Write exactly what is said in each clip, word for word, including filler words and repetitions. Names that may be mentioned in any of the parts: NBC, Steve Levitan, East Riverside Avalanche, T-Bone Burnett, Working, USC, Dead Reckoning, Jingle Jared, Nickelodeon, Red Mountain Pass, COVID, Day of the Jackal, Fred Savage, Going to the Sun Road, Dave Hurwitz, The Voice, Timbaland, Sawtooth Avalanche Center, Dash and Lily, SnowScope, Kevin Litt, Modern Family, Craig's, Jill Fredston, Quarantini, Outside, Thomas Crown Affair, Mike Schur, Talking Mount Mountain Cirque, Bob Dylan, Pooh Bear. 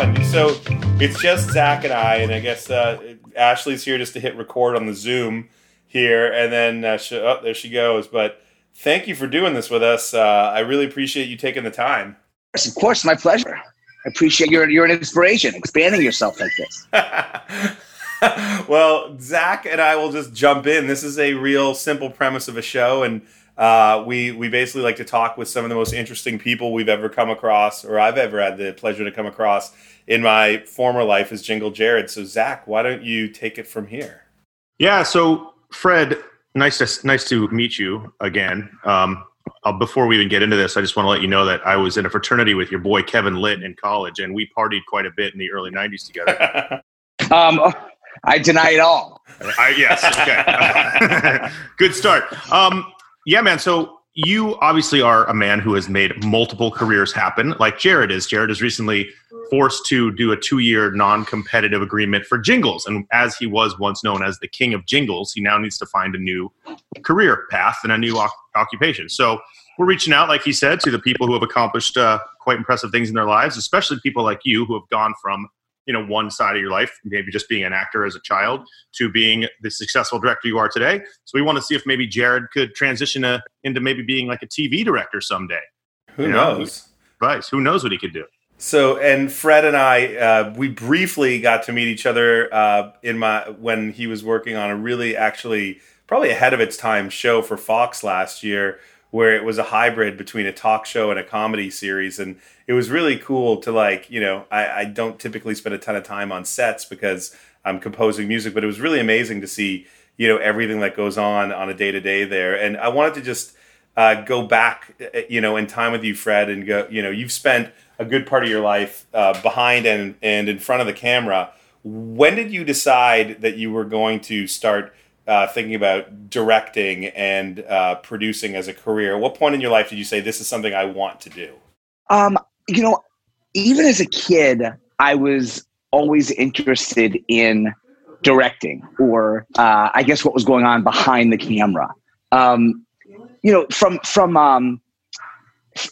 on. So it's just Zach and I, and I guess uh, Ashley's here just to hit record on the Zoom here, and then uh, she, oh, there she goes. But thank you for doing this with us. Uh, I really appreciate you taking the time. Yes, of course, my pleasure. I appreciate you're you're an inspiration, expanding yourself like this. Well, Zach and I will just jump in. This is a real simple premise of a show, and uh, we we basically like to talk with some of the most interesting people we've ever come across, or I've ever had the pleasure to come across in my former life as Jingle Jared. So, Zach, why don't you take it from here? Yeah. So, Fred, nice to nice to meet you again. Um, Uh, before we even get into this, I just want to let you know that I was in a fraternity with your boy Kevin Litt in college, and we partied quite a bit in the early nineties together. um, I deny it all. I, yes. Okay. Good start. Um, yeah, man. So you obviously are a man who has made multiple careers happen, like Jared is. Jared is recently forced to do a two-year non-competitive agreement for jingles. And as he was once known as the king of jingles, he now needs to find a new career path and a new o- occupation. So we're reaching out, like he said, to the people who have accomplished uh, quite impressive things in their lives, especially people like you who have gone from, you know, one side of your life, maybe just being an actor as a child, to being the successful director you are today. So we want to see if maybe Jared could transition a, into maybe being like a T V director someday. Who you knows? Know, right. Who knows what he could do? So, and Fred and I, uh, we briefly got to meet each other uh, in my when he was working on a really, actually, probably ahead of its time show for Fox last year, where it was a hybrid between a talk show and a comedy series. And it was really cool to, like, you know, I, I don't typically spend a ton of time on sets because I'm composing music, but it was really amazing to see, you know, everything that goes on on a day-to-day there. And I wanted to just uh, go back, you know, in time with you, Fred, and go, you know, you've spent a good part of your life uh, behind and, and in front of the camera. When did you decide that you were going to start uh, thinking about directing and uh, producing as a career? At what point in your life did you say, this is something I want to do? Um, you know, even as a kid, I was always interested in directing, or uh, I guess what was going on behind the camera. Um, you know, from, from, um,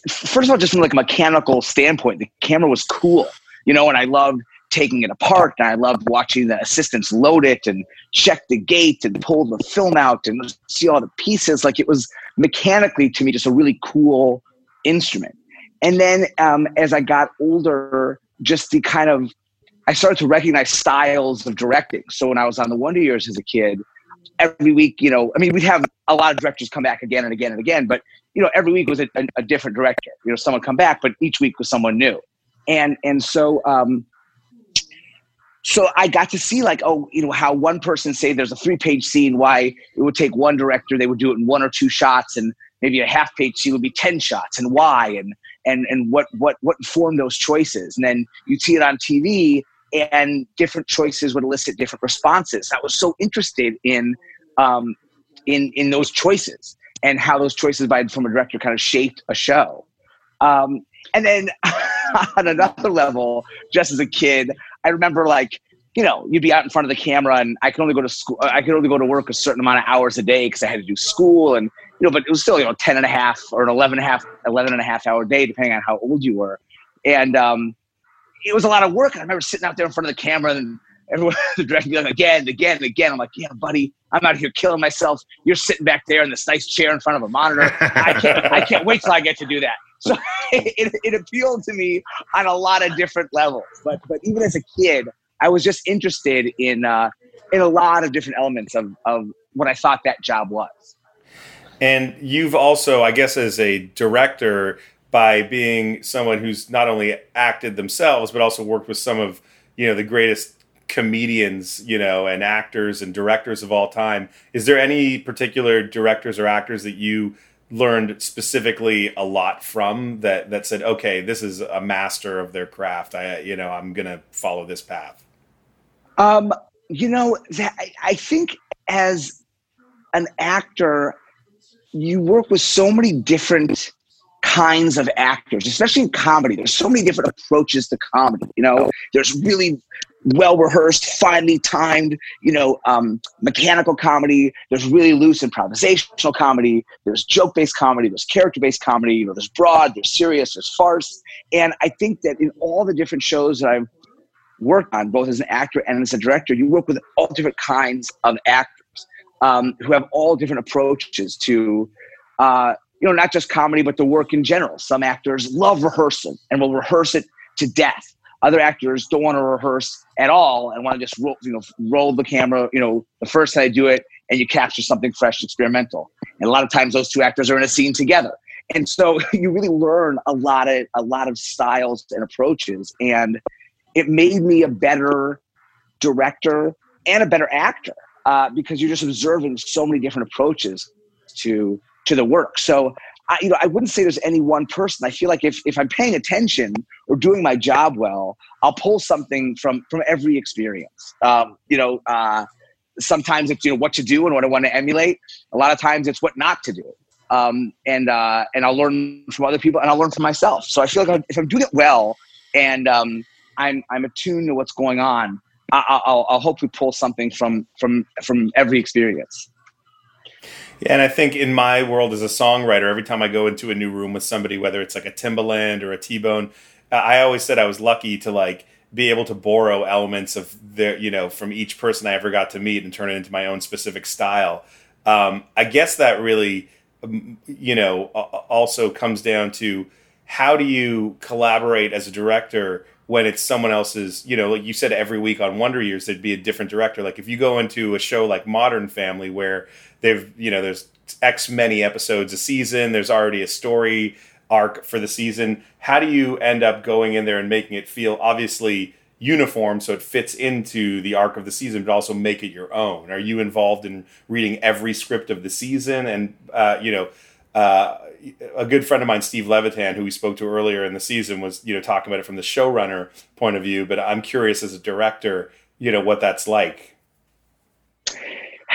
first of all, just from like a mechanical standpoint, the camera was cool, you know, and I loved taking it apart, and I loved watching the assistants load it and check the gate and pull the film out and see all the pieces. Like, it was mechanically to me just a really cool instrument. And then um, as I got older, just the kind of, I started to recognize styles of directing. So when I was on The Wonder Years as a kid, every week, you know, I mean, we'd have a lot of directors come back again and again and again, but, you know, every week was a, a different director. You know, someone come back, but each week was someone new. And and so um, so I got to see, like, oh, you know, how one person, say there's a three-page scene, why it would take one director, they would do it in one or two shots, and maybe a half-page scene would be ten shots, and why, and and and what what what informed those choices. And then you'd see it on T V, and different choices would elicit different responses. I was so interested in um, in in those choices, and how those choices by from a director kind of shaped a show. Um, and then on another level, just as a kid, I remember, like, you know, you'd be out in front of the camera, and I could only go to school. I could only go to work a certain amount of hours a day because I had to do school, and, you know, but it was still, you know, ten and a half or an eleven and a half, eleven and a half hour day, depending on how old you were. And um, it was a lot of work. And I remember sitting out there in front of the camera, and everyone, the director, like, again, again, again. I'm like, yeah, buddy, I'm out here killing myself. You're sitting back there in this nice chair in front of a monitor. I can't, I can't wait till I get to do that. So it, it appealed to me on a lot of different levels. But but even as a kid, I was just interested in uh, in a lot of different elements of, of what I thought that job was. And you've also, I guess, as a director, by being someone who's not only acted themselves, but also worked with some of, you know, the greatest comedians, you know, and actors and directors of all time. Is there any particular directors or actors that you learned specifically a lot from that, that said, okay, this is a master of their craft. I, you know, I'm going to follow this path. Um, you know, that, I, I think as an actor, you work with so many different kinds of actors, especially in comedy. There's so many different approaches to comedy. You know, there's really well-rehearsed, finely timed, you know, um, mechanical comedy. There's really loose improvisational comedy. There's joke-based comedy. There's character-based comedy. You know, there's broad, there's serious, there's farce. And I think that in all the different shows that I've worked on, both as an actor and as a director, you work with all different kinds of actors um, who have all different approaches to, uh, you know, not just comedy, but the work in general. Some actors love rehearsal and will rehearse it to death. Other actors don't want to rehearse at all and want to just roll, you know, roll the camera, you know, the first time they do it, and you capture something fresh, experimental. And a lot of times those two actors are in a scene together. And so you really learn a lot of, a lot of styles and approaches. And it made me a better director and a better actor uh, because you're just observing so many different approaches to, to the work. So I, you know, I wouldn't say there's any one person. I feel like if, if I'm paying attention or doing my job well, I'll pull something from, from every experience. Um, you know, uh, sometimes it's, you know, what to do and what I want to emulate. A lot of times it's what not to do. Um, and, uh, and I'll learn from other people and I'll learn from myself. So I feel like if I'm doing it well and, um, I'm, I'm attuned to what's going on, I, I'll, I'll hopefully pull something from, from, from every experience. Yeah, and I think in my world as a songwriter, every time I go into a new room with somebody, whether it's like a Timbaland or a T-Bone, I always said I was lucky to like be able to borrow elements of their, you know, from each person I ever got to meet and turn it into my own specific style. Um, I guess that really, you know, also comes down to how do you collaborate as a director when it's someone else's, you know, like you said, every week on Wonder Years, there'd be a different director. Like if you go into a show like Modern Family where they've, you know, there's X many episodes a season, there's already a story arc for the season. How do you end up going in there and making it feel obviously uniform so it fits into the arc of the season, but also make it your own? Are you involved in reading every script of the season? And, uh, you know, uh, a good friend of mine, Steve Levitan, who we spoke to earlier in the season, was, you know, talking about it from the showrunner point of view, but I'm curious as a director, you know, what that's like.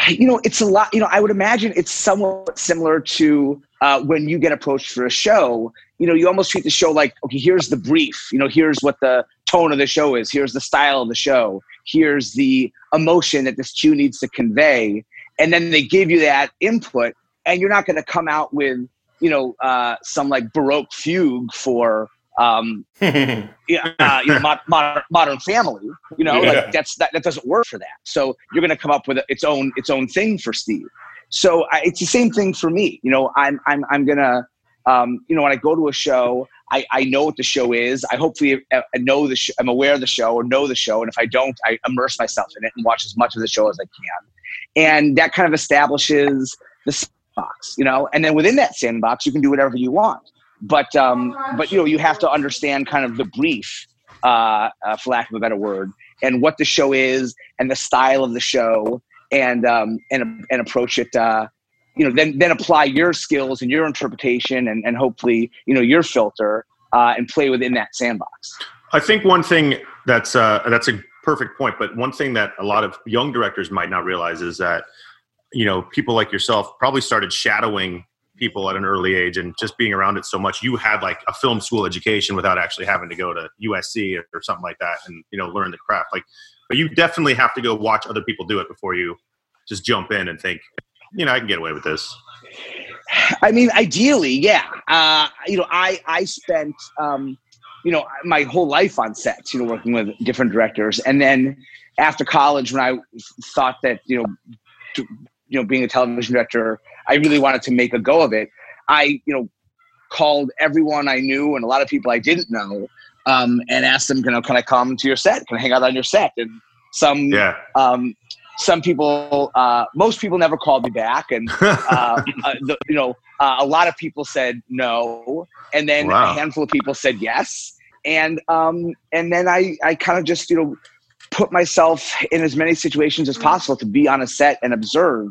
You know, it's a lot, you know, I would imagine it's somewhat similar to uh, when you get approached for a show, you know, you almost treat the show like, okay, here's the brief, you know, here's what the tone of the show is. Here's the style of the show. Here's the emotion that this cue needs to convey. And then they give you that input and you're not going to come out with, you know, uh, some like Baroque fugue for, um, yeah, uh, you know, mod- modern, modern family, you know, yeah. Like that's, that, that doesn't work for that. So you're going to come up with its own, its own thing for Steve. So I, it's the same thing for me. You know, I'm, I'm, I'm going to, um, you know, when I go to a show, I, I know what the show is. I hopefully I know the sh- I'm aware of the show or know the show. And if I don't, I immerse myself in it and watch as much of the show as I can. And that kind of establishes the sandbox, you know, and then within that sandbox, you can do whatever you want. But, um, but you know, you have to understand kind of the brief, uh, uh, for lack of a better word, and what the show is and the style of the show and, um, and, and approach it, uh, you know, then, then apply your skills and your interpretation and, and hopefully, you know, your filter, uh, and play within that sandbox. I think one thing that's, uh, that's a perfect point, but one thing that a lot of young directors might not realize is that, you know, people like yourself probably started shadowing people at an early age and just being around it so much. You had like a film school education without actually having to go to U S C or, or something like that and, you know, learn the craft. Like, but you definitely have to go watch other people do it before you just jump in and think, you know, I can get away with this. I mean, ideally, yeah. Uh, you know, I, I spent, um, you know, my whole life on sets, you know, working with different directors. And then after college, when I thought that, you know, to, you know, being a television director, I really wanted to make a go of it. I, you know, called everyone I knew and a lot of people I didn't know, um, and asked them, you know, can I come to your set? Can I hang out on your set? And some, yeah. um, some people, uh, most people never called me back. And, uh, uh, the, you know, uh, a lot of people said no. And then wow. a handful of people said yes. And, um, and then I, I kind of just, you know, put myself in as many situations as possible to be on a set and observe.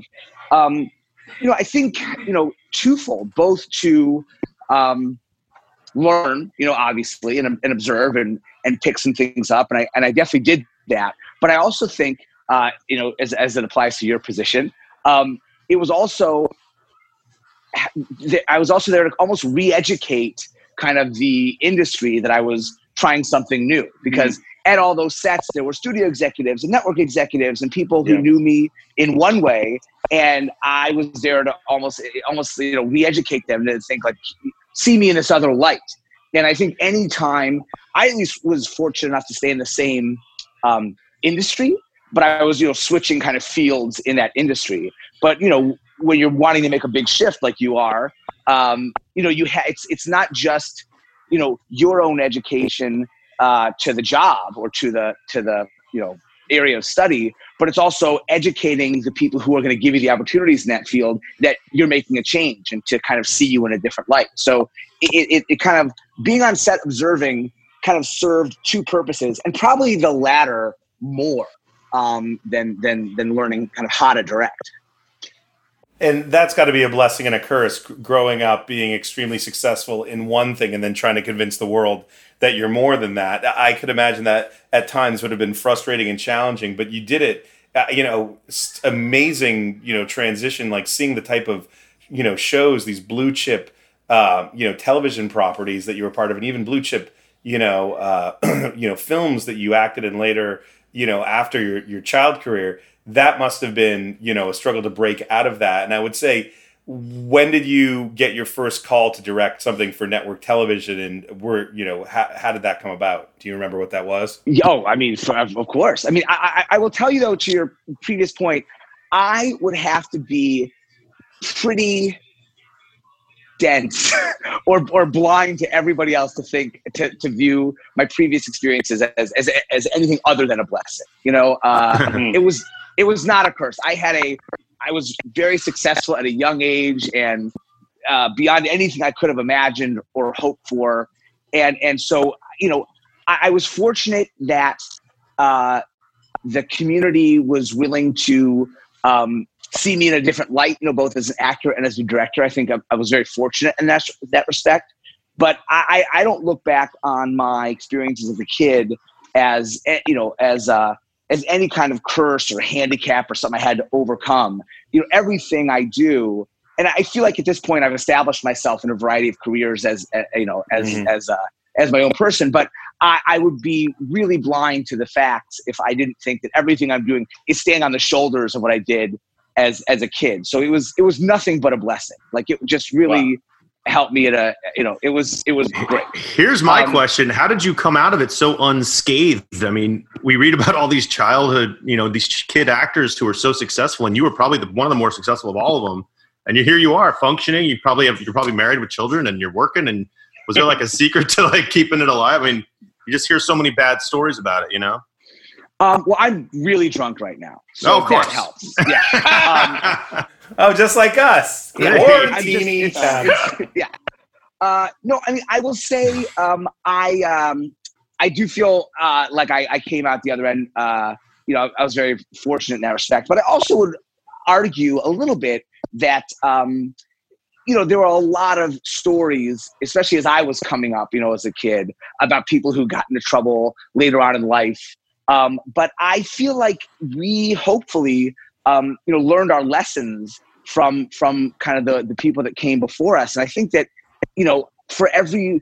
Um, you know, I think, you know, twofold, both to um, learn, you know, obviously, and, and observe and, and pick some things up. And I, and I definitely did that. But I also think, uh, you know, as, as it applies to your position, um, it was also, I was also there to almost re-educate kind of the industry that I was trying something new because mm-hmm. at all those sets, there were studio executives and network executives and people who yeah. knew me in one way. And I was there to almost, almost, you know, re-educate them to think like, see me in this other light. And I think any time I at least was fortunate enough to stay in the same um, industry, but I was, you know, switching kind of fields in that industry. But, you know, when you're wanting to make a big shift like you are, um, you know, you ha- it's it's not just, you know, your own education uh, to the job or to the to the, you know, area of study, but it's also educating the people who are going to give you the opportunities in that field that you're making a change and to kind of see you in a different light. So it, it, it kind of being on set observing kind of served two purposes, and probably the latter more um, than, than, than learning kind of how to direct. And that's got to be a blessing and a curse, growing up being extremely successful in one thing and then trying to convince the world that you're more than that. I could imagine that at times would have been frustrating and challenging, but you did it, uh, you know, amazing, you know, transition, like seeing the type of, you know, shows, these blue chip, uh, you know, television properties that you were part of, and even blue chip, you know, uh, you know, films that you acted in later, you know, after your, your child career. That must have been, you know, a struggle to break out of that. And I would say, when did you get your first call to direct something for network television? And were, you know, how, how did that come about? Do you remember what that was? Oh, I mean, of course. I mean, I, I will tell you, though, to your previous point, I would have to be pretty dense or or blind to everybody else to think to, to view my previous experiences as, as as anything other than a blessing. You know, uh, it was. It was not a curse. I had a, I was very successful at a young age and uh, beyond anything I could have imagined or hoped for. And and so, you know, I, I was fortunate that uh, the community was willing to um, see me in a different light, you know, both as an actor and as a director. I think I, I was very fortunate in that, that respect. But I, I don't look back on my experiences as a kid as, you know, as a, uh, as any kind of curse or handicap or something I had to overcome. You know, everything I do, and I feel like at this point I've established myself in a variety of careers as, as you know, as mm-hmm. as uh, as my own person. But I, I would be really blind to the facts if I didn't think that everything I'm doing is standing on the shoulders of what I did as as a kid. So it was it was nothing but a blessing. Like it just really wow. helped me at a you know it was it was great. Here's my um, question: how did you come out of it so unscathed? I mean, we read about all these childhood, you know, these kid actors who are so successful, and you were probably the, one of the more successful of all of them. And you, here you are functioning. You probably have, you're probably married with children, and you're working. And was there like a secret to like keeping it alive? I mean, you just hear so many bad stories about it, you know. Um, well, I'm really drunk right now, so oh, of course. That helps. Yeah. Um, oh, just like us. Yeah. Quarantini. Just, it's, it's, yeah. Uh, no, I mean, I will say, um, I um, I do feel uh, like I, I came out the other end. Uh, you know, I, I was very fortunate in that respect. But I also would argue a little bit that um, you know, there were a lot of stories, especially as I was coming up, you know, as a kid, about people who got into trouble later on in life. Um, but I feel like we hopefully, um, you know, learned our lessons from from kind of the, the people that came before us. And I think that, you know, for every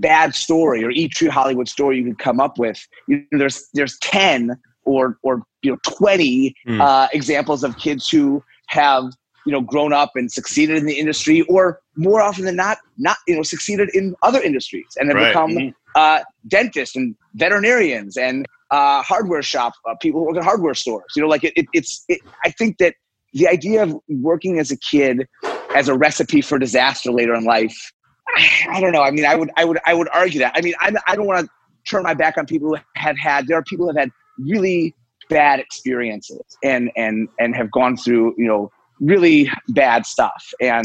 bad story or each true Hollywood story you could come up with, you know, there's there's ten or or you know twenty mm. uh, examples of kids who have, you know, grown up and succeeded in the industry, or more often than not, not, you know, succeeded in other industries and have right. become mm-hmm. uh, dentists and veterinarians and uh, hardware shop, uh, people who work at hardware stores. You know, like it, it, it's, it, I think that the idea of working as a kid as a recipe for disaster later in life, I, I don't know. I mean, I would, I would, I would argue that. I mean, I, I don't want to turn my back on people who have had, there are people who have had really bad experiences and, and, and have gone through, you know, really bad stuff. And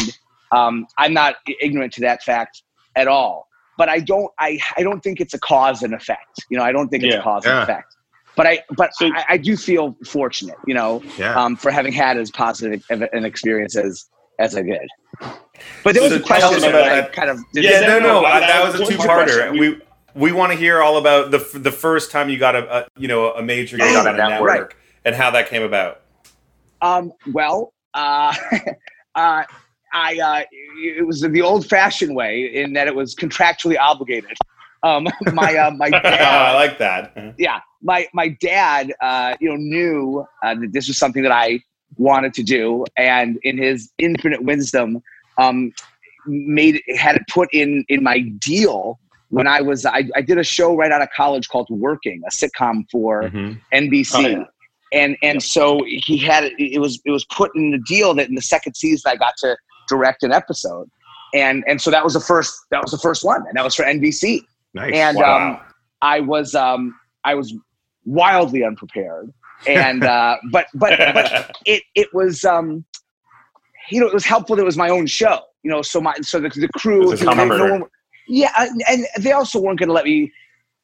um, I'm not ignorant to that fact at all. But I don't I, I don't think it's a cause and effect. You know, I don't think it's yeah, a cause yeah. and effect. But I but so, I, I do feel fortunate, you know, yeah. um, for having had as positive an experience as, as I did. But there was so a question about that I kind of did Yeah, no, no, I, that was a two-parter. We we want to hear all about the the first time you got a, a you know, a major gig on a network right. and how that came about. Um, well, Uh, uh, I, uh, it was the old fashioned way in that it was contractually obligated. Um, my, uh, my dad, I like that. Yeah. My, my dad, uh, you know, knew, uh, that this was something that I wanted to do, and in his infinite wisdom, um, made, had it put in, in my deal when I was, I, I did a show right out of college called Working, a sitcom for mm-hmm. N B C. Oh, yeah. And and yeah. so he had, it was it was put in the deal that in the second season I got to direct an episode. And and so that was the first, that was the first one. And that was for N B C. Nice. And wow. um, I was, um, I was wildly unprepared. And, uh, but, but, but it, it was, um, you know, it was helpful that it was my own show, you know, so my, so the, the crew, was no one, yeah. And they also weren't going to let me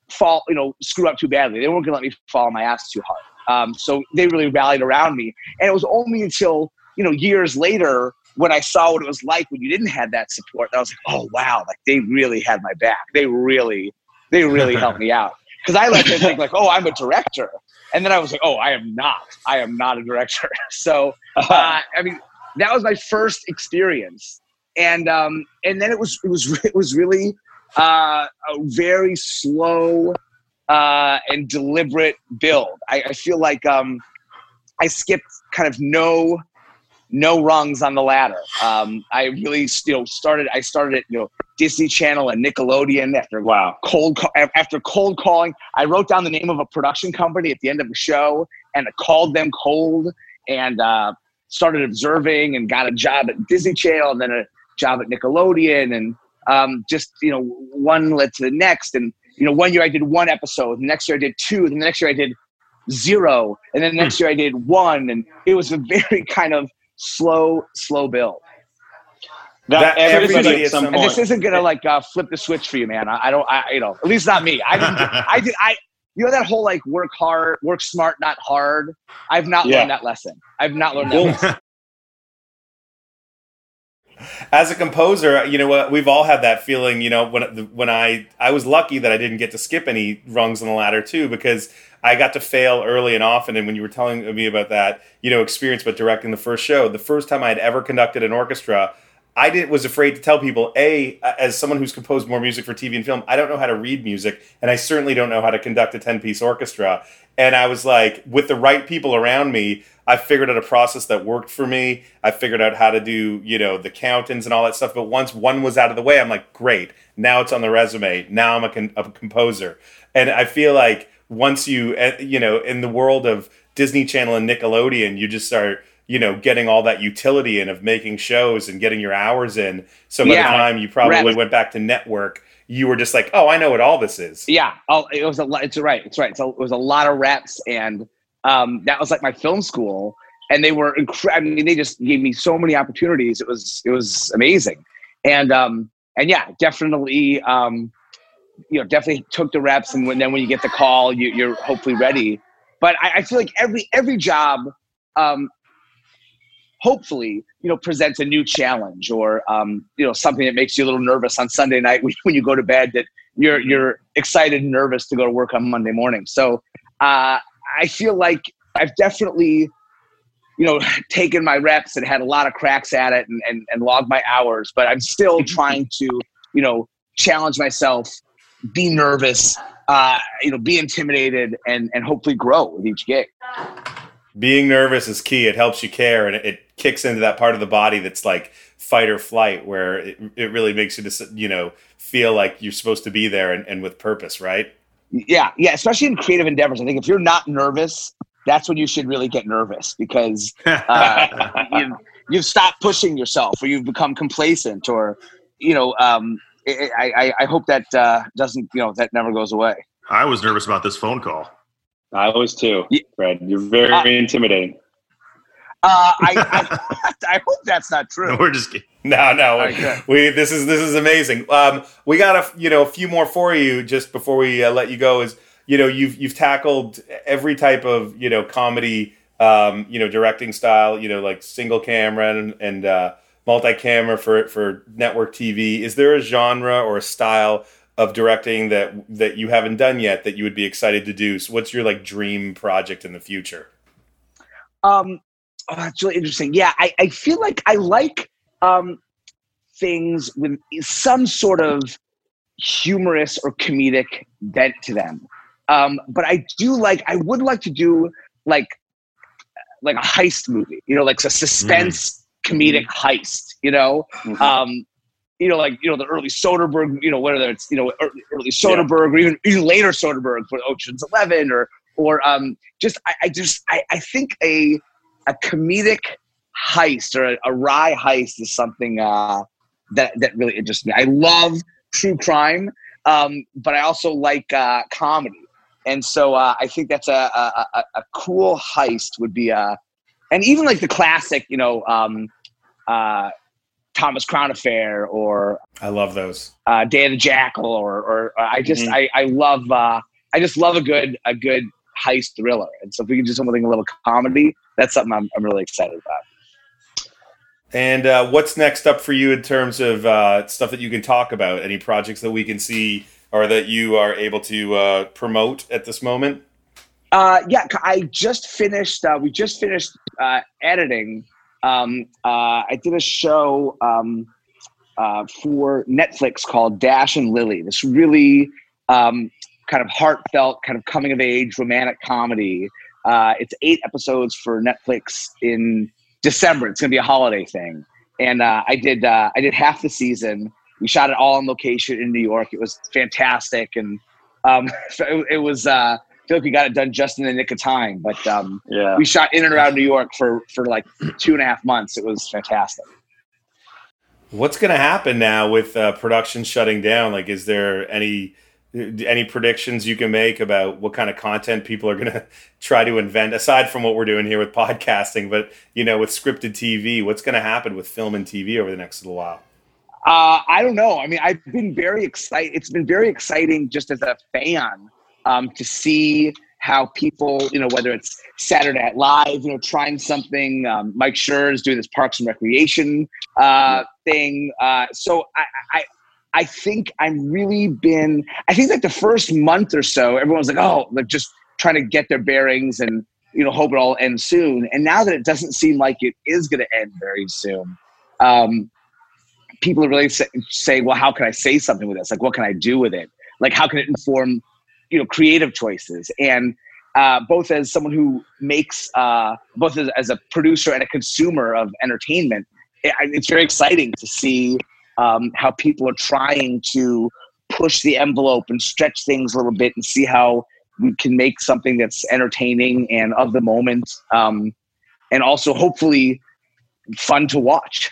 fall, you know, screw up too badly. They weren't going to let me fall on my ass too hard. Um, so they really rallied around me. And it was only until, you know, years later when I saw what it was like when you didn't have that support, that I was like, oh wow, like they really had my back. They really, they really helped me out. Cause I like to think like, oh, I'm a director. And then I was like, oh, I am not. I am not a director. So, uh, I mean, that was my first experience. And um, and then it was it was it was really uh, a very slow uh, and deliberate build. I, I feel like um, I skipped kind of no no rungs on the ladder. Um, I really you know started. I started at you know Disney Channel and Nickelodeon after wow cold call, after cold calling. I wrote down the name of a production company at the end of the show and I called them cold and uh, started observing and got a job at Disney Channel and then a job at Nickelodeon and um, just you know one led to the next. And you know one year I did one episode, the next year I did two, and the next year I did zero, and then the next year I did one. And it was a very kind of Slow, slow build. That, that everybody at some point. And this isn't gonna like uh, flip the switch for you, man. I, I don't, I, you know, at least not me. I didn't, I did, I, you know, that whole like work hard, work smart, not hard. I've not yeah. learned that lesson. I've not learned that lesson. As a composer, you know what, we've all had that feeling. You know, when when I I was lucky that I didn't get to skip any rungs on the ladder too, because I got to fail early and often. And when you were telling me about that, you know, experience with directing the first show, the first time I had ever conducted an orchestra, I didn't was afraid to tell people. A, as someone who's composed more music for T V and film, I don't know how to read music, and I certainly don't know how to conduct a ten-piece orchestra. And I was like, with the right people around me, I figured out a process that worked for me. I figured out how to do, you know, the count-ins and all that stuff. But once one was out of the way, I'm like, great. Now it's on the resume. Now I'm a, con- a composer. And I feel like once you, you know, in the world of Disney Channel and Nickelodeon, you just start, you know, getting all that utility in of making shows and getting your hours in. So by yeah, the time you probably rep. went back to network, you were just like, oh, I know what all this is. Yeah. Oh, it was a lot. It's right. It's right. So it was a lot of reps and, Um, that was like my film school, and they were incredible. I mean, they just gave me so many opportunities. It was it was amazing, and um, and yeah, definitely, um, you know, definitely took the reps, and when, then when you get the call, you, you're hopefully ready. But I, I feel like every every job, um, hopefully, you know, presents a new challenge or um, you know something that makes you a little nervous on Sunday night when, when you go to bed. That you're you're excited and nervous to go to work on Monday morning. So. Uh, I feel like I've definitely, you know, taken my reps and had a lot of cracks at it and, and, and logged my hours, but I'm still trying to, you know, challenge myself, be nervous, uh, you know, be intimidated and, and hopefully grow with each gig. Being nervous is key. It helps you care. And it, it kicks into that part of the body that's like fight or flight, where it, it really makes you just, you know, feel like you're supposed to be there and, and with purpose, right? Yeah, yeah, especially in creative endeavors. I think if you're not nervous, that's when you should really get nervous because uh, you, you've stopped pushing yourself or you've become complacent or, you know, um, I, I, I hope that uh, doesn't, you know, that never goes away. I was nervous about this phone call. I was too, Fred. You're very, uh, very intimidating. Uh, I, I I hope that's not true. No, we're just kidding. No, no, okay. we this is this is amazing. Um, we got a you know a few more for you just before we uh, let you go. Is you know you've you've tackled every type of you know comedy, um, you know directing style, you know like single camera and, and uh, multi-camera for for network T V. Is there a genre or a style of directing that that you haven't done yet that you would be excited to do? So what's your like dream project in the future? Um. Oh, that's really interesting. Yeah, I, I feel like I like um, things with some sort of humorous or comedic bent to them. Um, but I do like, I would like to do like like a heist movie, you know, like a suspense mm. comedic heist, you know? Mm-hmm. Um, you know, like, you know, the early Soderbergh, you know, whether it's, you know, early Soderbergh yeah. or even, even later Soderbergh for Ocean's Eleven or, or um, just, I, I just, I, I think a, a comedic heist or a, a wry heist is something uh, that, that really interests me. I love true crime, um, but I also like uh, comedy. And so uh, I think that's a, a, a, a cool heist would be a, and even like the classic, you know, um, uh, Thomas Crown Affair or I love those uh, Day of the Jackal or, or, or I just, mm-hmm. I, I love, uh, I just love a good, a good heist thriller. And so if we can do something, a little comedy, that's something I'm, I'm really excited about. And uh, what's next up for you in terms of uh, stuff that you can talk about? Any projects that we can see or that you are able to uh, promote at this moment? Uh, yeah, I just finished, uh, we just finished uh, editing. Um, uh, I did a show um, uh, for Netflix called Dash and Lily. This really um, kind of heartfelt, kind of coming of age romantic comedy. Uh, it's eight episodes for Netflix in December. It's going to be a holiday thing. And uh, I did uh, I did half the season. We shot it all on location in New York. It was fantastic. And um, it, it was... Uh, I feel like we got it done just in the nick of time, but um, yeah. we shot in and around New York for, for like two and a half months. It was fantastic. What's going to happen now with uh, production shutting down? Like, is there any any predictions you can make about what kind of content people are going to try to invent, aside from what we're doing here with podcasting, but, you know, with scripted T V, what's going to happen with film and T V over the next little while? Uh, I don't know. I mean, I've been very excited. It's been very exciting just as a fan Um, to see how people, you know, whether it's Saturday Night Live, you know, trying something. Um, Mike Schur is doing this Parks and Recreation uh, thing. Uh, so I, I, I think I'm really been. I think like the first month or so, everyone's like, oh, like just trying to get their bearings and you know hope it all ends soon. And now that it doesn't seem like it is going to end very soon, um, people are really say, say, well, how can I say something with this? Like, what can I do with it? Like, how can it inform you know, creative choices? And uh, both as someone who makes, uh, both as, as a producer and a consumer of entertainment, it, it's very exciting to see um, how people are trying to push the envelope and stretch things a little bit and see how we can make something that's entertaining and of the moment um, and also hopefully fun to watch.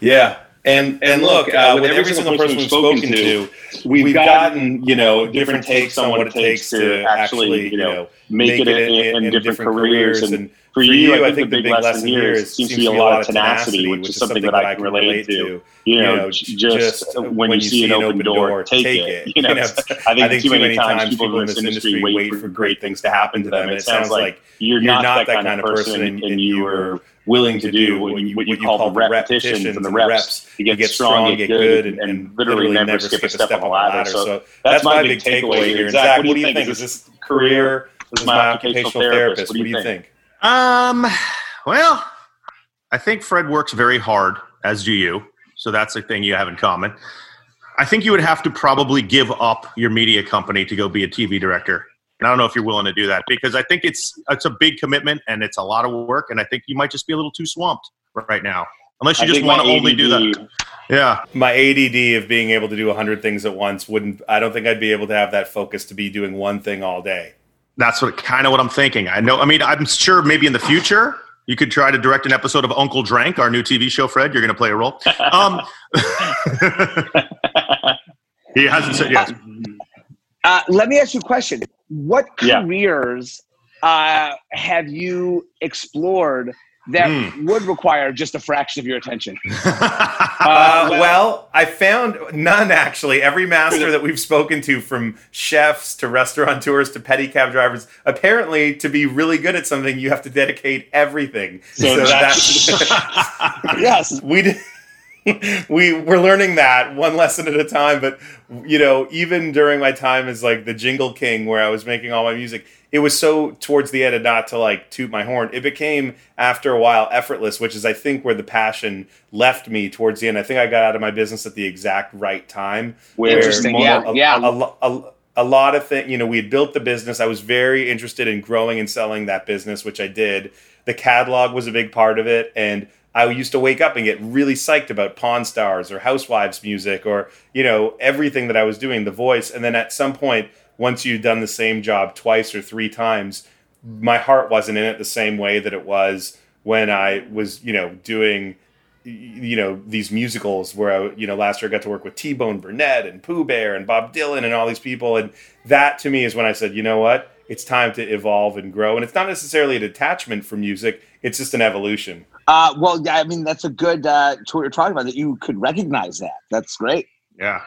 Yeah. And and look, uh, with, with every single person we've spoken, spoken to, we've, we've gotten, you know, different takes on what it takes to actually, you know, make it in, in, in different careers. And for you, I think the big lesson here is, seems to be a lot of tenacity, which is something that I can relate to. You know, just when you see an open door, take it. You know, I think too many times people in this industry wait for great things to happen to them. And it sounds like you're not that kind of person, and you are willing to do what you, what you call the repetitions and the reps. You get, get strong, you get good, and, and literally never skip a step on the ladder. So that's, that's my big takeaway here. And Zach, what do you think? think? Is this career? Is my occupational therapist? therapist? What do you, what do you think? think? Um, well, I think Fred works very hard, as do you. So that's a thing you have in common. I think you would have to probably give up your media company to go be a T V director. And I don't know if you're willing to do that, because I think it's it's a big commitment and it's a lot of work. And I think you might just be a little too swamped right now, unless you I just want to only do that. Yeah. My A D D of being able to do one hundred things at once wouldn't – I don't think I'd be able to have that focus to be doing one thing all day. That's what kind of what I'm thinking. I know – I mean, I'm sure maybe in the future – you could try to direct an episode of Uncle Drank, our new T V show, Fred. You're going to play a role. Um, he hasn't said yes. Uh, let me ask you a question. What careers yeah. uh, have you explored that mm. would require just a fraction of your attention? uh, well, well, I found none, actually. Every master that we've spoken to, from chefs to restaurateurs to pedicab drivers, apparently to be really good at something, you have to dedicate everything. So, so that's... that's yes. We did... We we're learning that one lesson at a time, but you know, even during my time as like the Jingle King, where I was making all my music, it was so towards the end, and not to like toot my horn, it became after a while effortless, which is I think where the passion left me towards the end. I think I got out of my business at the exact right time. Where Interesting. More, yeah, a, yeah. A, a, a lot of things. You know, we had built the business. I was very interested in growing and selling that business, which I did. The catalog was a big part of it, and I used to wake up and get really psyched about Pawn Stars or Housewives music or, you know, everything that I was doing, The Voice. And then at some point, once you've done the same job twice or three times, my heart wasn't in it the same way that it was when I was, you know, doing, you know, these musicals where I, you know, last year I got to work with T-Bone Burnett and Pooh Bear and Bob Dylan and all these people. And that to me is when I said, you know what? It's time to evolve and grow. And it's not necessarily a detachment from music. It's just an evolution. Uh, well, I mean, that's a good uh, tour you're talking about, that you could recognize that. That's great. Yeah.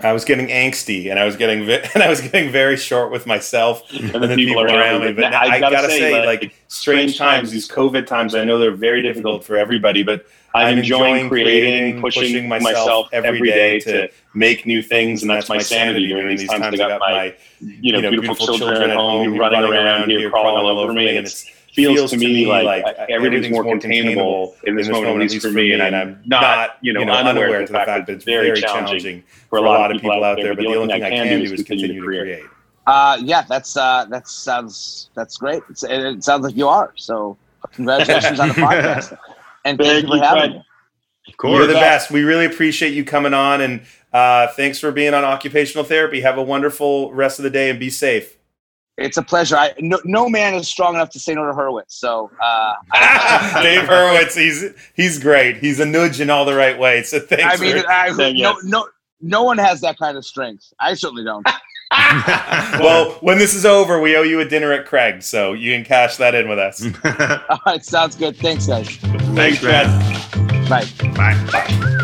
I was getting angsty, and I was getting vi- and I was getting very short with myself and, and the people, people around me. But now, I gotta, gotta say, like, like strange, strange times, these COVID times, I know they're very difficult for everybody, but I'm, I'm enjoying, enjoying creating, pushing, pushing myself every day, day to make new things, and that's my sanity. During these times, I got my, you know, beautiful, beautiful children at home, running, running around here, crawling all over me, and it feels to me like, like everything's, everything's more containable in this moment, at least for me, and I'm not, you know, unaware of the fact that it's very challenging for a lot of people out there, but the only thing I can do is continue to create. Uh, yeah, that's uh, that sounds that's great. It's, it, it sounds like you are. So congratulations on the podcast. And thank you for having me. Of course. You're the best. We really appreciate you coming on, and uh, thanks for being on Occupational Therapy. Have a wonderful rest of the day and be safe. It's a pleasure. I, no, no man is strong enough to say no to Hurwitz. So uh, ah, Dave Hurwitz, he's he's great. He's a nudge in all the right way. So thanks. I mean, for I, no, yes. no, no one has that kind of strength. I certainly don't. Well, when this is over, we owe you a dinner at Craig's, so you can cash that in with us. All right, sounds good. Thanks, guys. Thanks, Brad. Bye. Bye. Bye.